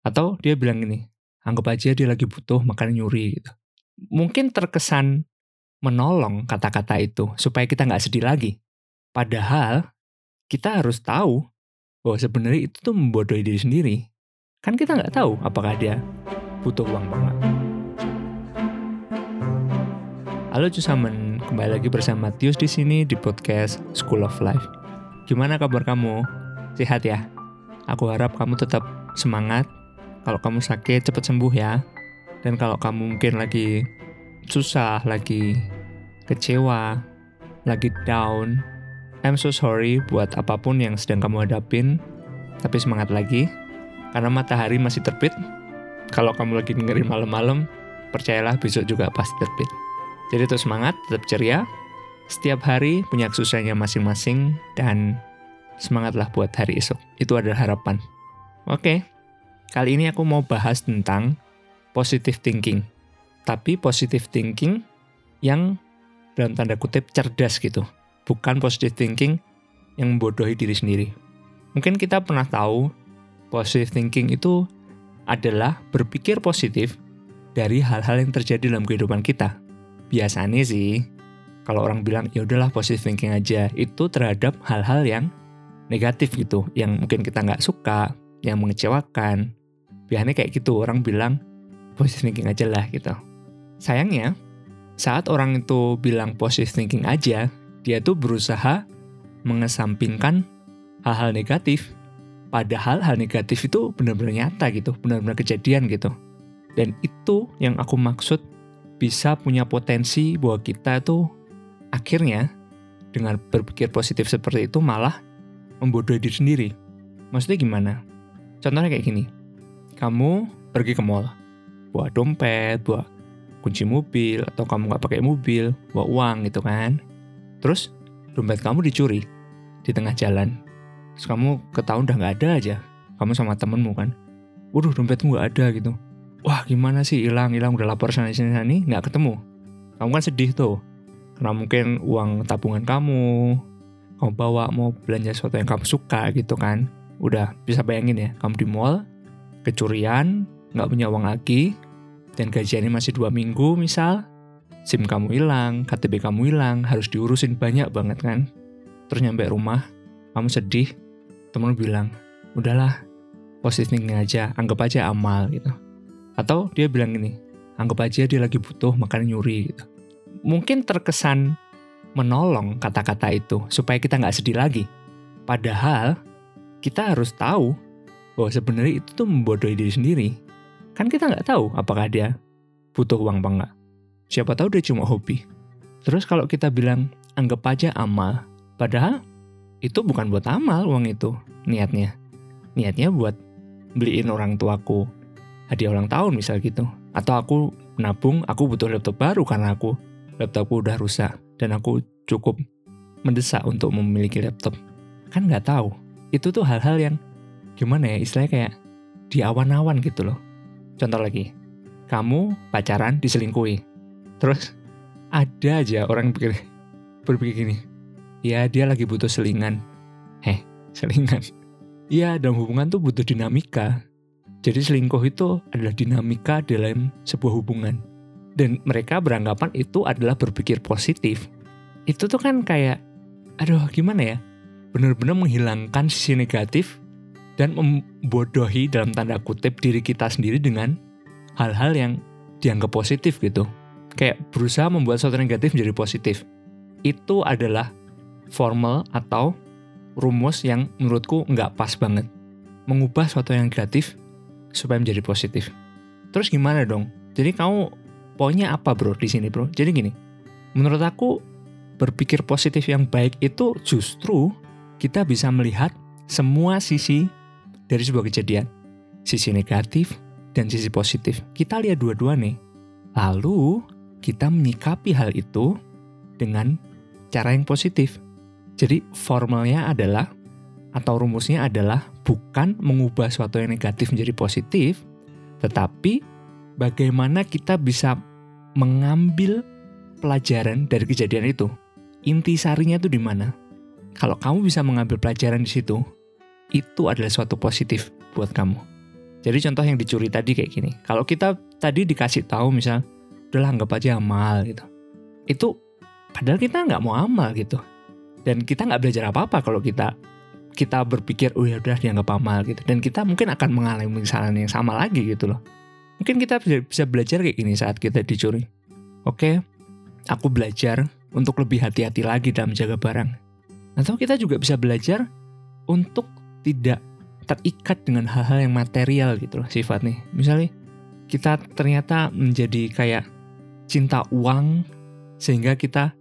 Atau dia bilang gini, anggap aja dia lagi butuh makanya nyuri gitu. Mungkin terkesan menolong kata-kata itu supaya kita gak sedih lagi. Padahal kita harus tahu bahwa sebenarnya itu tuh membodohi diri sendiri. Kan kita gak tahu apakah dia butuh uang apa enggak. Halo cusamen, kembali lagi bersama Tius di sini di podcast School of Life. Gimana kabar kamu? Sehat ya? Aku harap kamu tetap semangat. Kalau kamu sakit cepat sembuh ya. Dan kalau kamu mungkin lagi susah, lagi kecewa, lagi down, I'm so sorry buat apapun yang sedang kamu hadapin. Tapi semangat lagi, karena matahari masih terbit. Kalau kamu lagi dengerin malam-malam, percayalah besok juga pasti terbit. Jadi terus semangat, tetap ceria. Setiap hari punya kesusahannya masing-masing dan semangatlah buat hari esok. Itu adalah harapan. Oke, kali ini aku mau bahas tentang positive thinking. Tapi positive thinking yang dalam tanda kutip cerdas gitu. Bukan positive thinking yang membodohi diri sendiri. Mungkin kita pernah tahu positive thinking itu adalah berpikir positif dari hal-hal yang terjadi dalam kehidupan kita. Biasanya sih, kalau orang bilang, ya udahlah positive thinking aja, itu terhadap hal-hal yang negatif gitu, yang mungkin kita nggak suka, yang mengecewakan. Biasanya kayak gitu, orang bilang, positive thinking aja lah gitu. Sayangnya, saat orang itu bilang positive thinking aja, dia tuh berusaha mengesampingkan hal-hal negatif. Padahal hal negatif itu benar-benar nyata gitu, benar-benar kejadian gitu. Dan itu yang aku maksud, bisa punya potensi bahwa kita tuh akhirnya dengan berpikir positif seperti itu malah membodohi diri sendiri. Maksudnya gimana? Contohnya kayak gini. Kamu pergi ke mall, bawa dompet, bawa kunci mobil, atau kamu gak pakai mobil, bawa uang gitu kan. Terus dompet kamu dicuri di tengah jalan. Terus kamu ketahuan udah gak ada aja. Kamu sama temenmu kan. Waduh dompetmu gak ada gitu. Wah gimana sih hilang udah lapor sana-sini gak ketemu. Kamu kan sedih tuh. Karena mungkin uang tabungan kamu bawa mau belanja sesuatu yang kamu suka gitu kan. Udah bisa bayangin ya, kamu di mall, kecurian, gak punya uang lagi, dan gajiannya masih 2 minggu misal. SIM kamu hilang, KTP kamu hilang, harus diurusin banyak banget kan. Terus nyampe rumah, kamu sedih, temen bilang, udahlah positive thinking aja, anggap aja amal gitu. Atau dia bilang gini, anggap aja dia lagi butuh makanya nyuri gitu. Mungkin terkesan menolong kata-kata itu supaya kita gak sedih lagi. Padahal kita harus tahu bahwa sebenarnya itu tuh membodohi diri sendiri. Kan kita gak tahu apakah dia butuh uang apa enggak. Siapa tahu dia cuma hobi. Terus kalau kita bilang anggap aja amal, padahal itu bukan buat amal uang itu niatnya. Niatnya buat beliin orang tuaku hadiah ulang tahun misal gitu. Atau aku menabung, aku butuh laptop baru karena laptopku udah rusak dan aku cukup mendesak untuk memiliki laptop. Kan gak tahu. Itu tuh hal-hal yang gimana ya, istilahnya kayak di awan-awan gitu loh. Contoh lagi, kamu pacaran diselingkuhi. Terus ada aja orang berpikir gini, ya dia lagi butuh selingan. Selingan. Iya, dalam hubungan tuh butuh dinamika. Jadi selingkuh itu adalah dinamika dalam sebuah hubungan. Dan mereka beranggapan itu adalah berpikir positif. Itu tuh kan kayak, aduh gimana ya? Benar-benar menghilangkan sisi negatif dan membodohi dalam tanda kutip diri kita sendiri dengan hal-hal yang dianggap positif gitu. Kayak berusaha membuat sesuatu negatif menjadi positif. Itu adalah formal atau rumus yang menurutku nggak pas banget. Mengubah sesuatu yang negatif supaya menjadi positif. Terus gimana dong? Jadi kamu poinnya apa bro di sini bro? Jadi gini, menurut aku berpikir positif yang baik itu justru kita bisa melihat semua sisi dari sebuah kejadian. Sisi negatif dan sisi positif. Kita lihat dua-dua nih. Lalu kita menyikapi hal itu dengan cara yang positif. Jadi formalnya adalah atau rumusnya adalah bukan mengubah sesuatu yang negatif menjadi positif, tetapi bagaimana kita bisa mengambil pelajaran dari kejadian itu. Intisarinya itu di mana? Kalau kamu bisa mengambil pelajaran di situ, itu adalah suatu positif buat kamu. Jadi contoh yang dicuri tadi kayak gini. Kalau kita tadi dikasih tahu misal, udahlah anggap aja amal gitu. Itu padahal kita nggak mau amal gitu. Dan kita nggak belajar apa-apa kalau kita berpikir, oh ya udah dianggap amal gitu. Dan kita mungkin akan mengalami kesalahan yang sama lagi gitu loh. Mungkin kita bisa belajar kayak gini saat kita dicuri. Oke, aku belajar untuk lebih hati-hati lagi dalam menjaga barang. Atau kita juga bisa belajar untuk tidak terikat dengan hal-hal yang material gitu loh sifatnya. Misalnya kita ternyata menjadi kayak cinta uang sehingga kita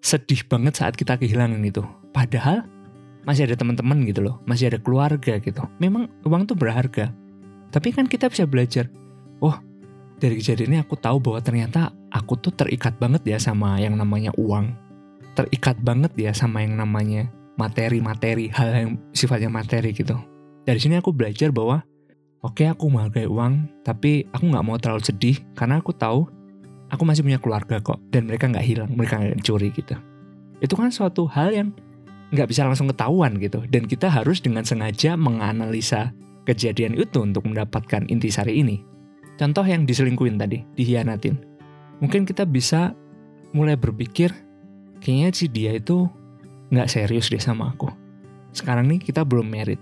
sedih banget saat kita kehilangan itu. Padahal masih ada teman-teman gitu loh, masih ada keluarga gitu. Memang uang tuh berharga. Tapi kan kita bisa belajar, oh dari kejadian ini aku tahu bahwa ternyata aku tuh terikat banget ya sama yang namanya uang. Terikat banget ya sama yang namanya materi-materi, hal yang sifatnya materi gitu. Dari sini aku belajar bahwa oke, aku menghargai uang, tapi aku gak mau terlalu sedih karena aku tahu aku masih punya keluarga kok. Dan mereka gak hilang, mereka gak curi gitu. Itu kan suatu hal yang gak bisa langsung ketahuan gitu. Dan kita harus dengan sengaja menganalisa kejadian itu untuk mendapatkan intisari ini. Contoh yang diselingkuhin tadi, dikhianatin. Mungkin kita bisa mulai berpikir, kayaknya si dia itu gak serius deh sama aku. Sekarang nih kita belum married,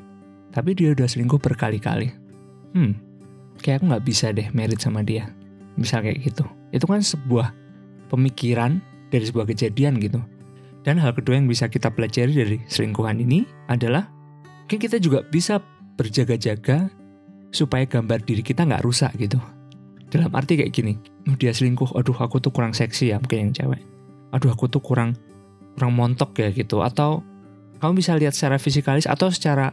tapi dia udah selingkuh berkali-kali. Kayak aku gak bisa deh married sama dia. Misal kayak gitu. Itu kan sebuah pemikiran dari sebuah kejadian gitu. Dan hal kedua yang bisa kita pelajari dari selingkuhan ini adalah, mungkin kita juga bisa berjaga-jaga supaya gambar diri kita gak rusak gitu. Dalam arti kayak gini, dia selingkuh, aduh aku tuh kurang seksi ya, mungkin yang cewek, aduh aku tuh kurang montok ya gitu. Atau kamu bisa lihat secara fisikalis atau secara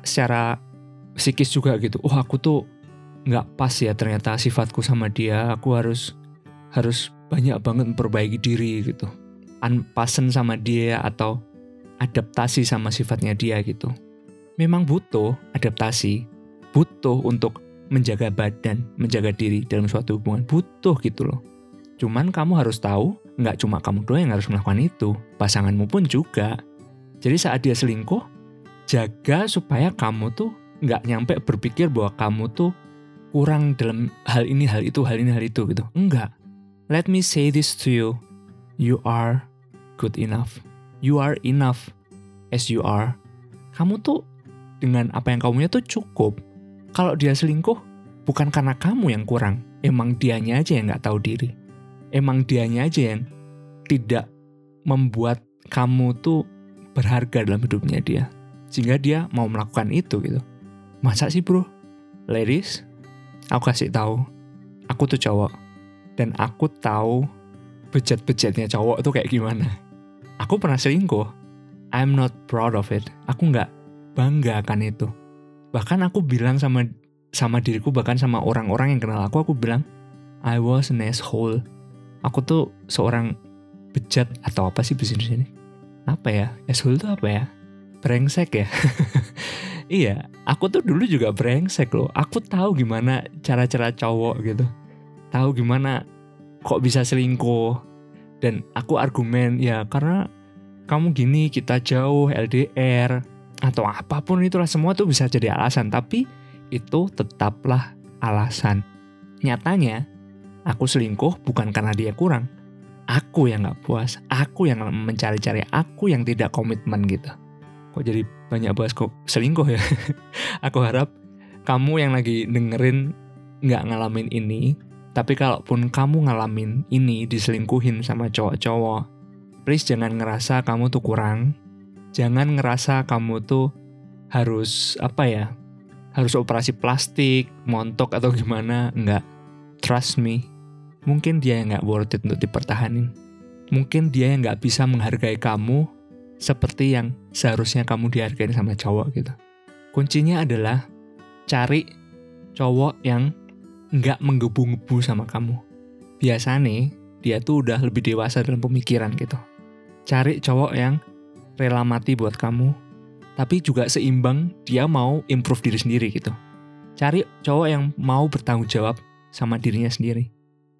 psikis juga gitu. Oh aku tuh gak pas ya ternyata sifatku sama dia, aku harus banyak banget memperbaiki diri gitu, unpassen sama dia atau adaptasi sama sifatnya dia gitu. Memang butuh adaptasi, butuh untuk menjaga badan, menjaga diri dalam suatu hubungan, butuh gitu loh. Cuman kamu harus tahu, gak cuma kamu doang yang harus melakukan itu, pasanganmu pun juga. Jadi saat dia selingkuh, jaga supaya kamu tuh gak nyampe berpikir bahwa kamu tuh kurang dalam hal ini, hal itu gitu. Enggak. Let me say this to you. You are good enough. You are enough as you are. Kamu tuh dengan apa yang kamu punya tuh cukup. Kalau dia selingkuh, bukan karena kamu yang kurang. Emang dianya aja yang gak tahu diri. Emang dianya aja yang tidak membuat kamu tuh berharga dalam hidupnya dia. Sehingga dia mau melakukan itu gitu. Masa sih bro? Ladies, aku kasih tahu, aku tuh cowok. Dan aku tahu bejat-bejatnya cowok tuh kayak gimana. Aku pernah selingkuh. I'm not proud of it. Aku gak bangga akan itu. Bahkan aku bilang sama diriku, bahkan sama orang-orang yang kenal aku bilang, I was an asshole. Aku tuh seorang bejat atau apa sih di sini? Apa ya? Asshole tuh apa ya? Brengsek ya? Iya, aku tuh dulu juga brengsek loh. Aku tahu gimana cara-cara cowok gitu. Tahu gimana kok bisa selingkuh. Dan aku argumen ya karena kamu gini, kita jauh, LDR, atau apapun itulah, semua tuh bisa jadi alasan. Tapi itu tetaplah alasan. Nyatanya aku selingkuh bukan karena dia kurang. Aku yang gak puas, aku yang mencari-cari, aku yang tidak komitmen gitu. Kok jadi banyak bahas kok selingkuh ya. Aku harap kamu yang lagi dengerin gak ngalamin ini. Tapi kalaupun kamu ngalamin ini, diselingkuhin sama cowok-cowok, please jangan ngerasa kamu tuh kurang. Jangan ngerasa kamu tuh harus, harus operasi plastik, montok atau gimana. Enggak. Trust me. Mungkin dia yang gak worth it untuk dipertahanin. Mungkin dia yang gak bisa menghargai kamu seperti yang seharusnya kamu dihargain sama cowok gitu. Kuncinya adalah cari cowok yang gak menggebu-gebu sama kamu. Biasanya dia tuh udah lebih dewasa dalam pemikiran gitu. Cari cowok yang rela mati buat kamu, tapi juga seimbang dia mau improve diri sendiri gitu. Cari cowok yang mau bertanggung jawab sama dirinya sendiri.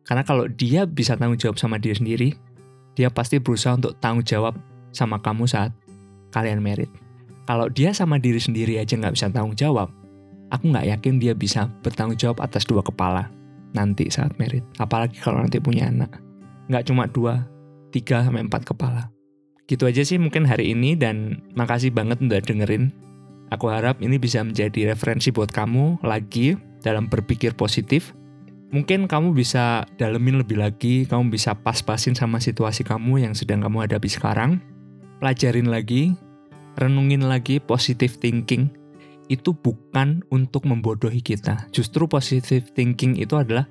Karena kalau dia bisa tanggung jawab sama diri sendiri, dia pasti berusaha untuk tanggung jawab sama kamu saat kalian married. Kalau dia sama diri sendiri aja gak bisa tanggung jawab, aku nggak yakin dia bisa bertanggung jawab atas dua kepala nanti saat merit. Apalagi kalau nanti punya anak. Nggak cuma 2, 3, sampai 4 kepala. Gitu aja sih mungkin hari ini, dan makasih banget udah dengerin. Aku harap ini bisa menjadi referensi buat kamu lagi dalam berpikir positif. Mungkin kamu bisa dalemin lebih lagi, kamu bisa pas-pasin sama situasi kamu yang sedang kamu hadapi sekarang. Pelajarin lagi, renungin lagi. Positive thinking itu bukan untuk membodohi kita. Justru positive thinking itu adalah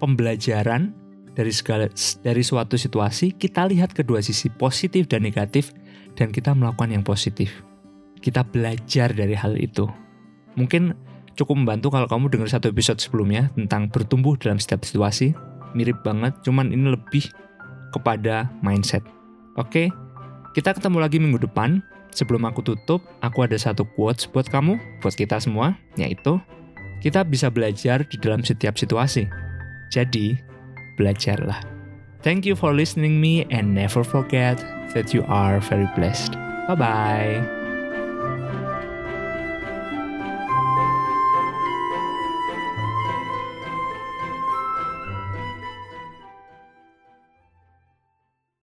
pembelajaran dari suatu situasi. Kita lihat kedua sisi, positif dan negatif, dan kita melakukan yang positif. Kita belajar dari hal itu. Mungkin cukup membantu kalau kamu dengar satu episode sebelumnya tentang bertumbuh dalam setiap situasi. Mirip banget, cuman ini lebih kepada mindset. Oke, kita ketemu lagi minggu depan. Sebelum aku tutup, aku ada satu quotes buat kamu, buat kita semua, yaitu kita bisa belajar di dalam setiap situasi. Jadi, belajarlah. Thank you for listening me and never forget that you are very blessed. Bye-bye.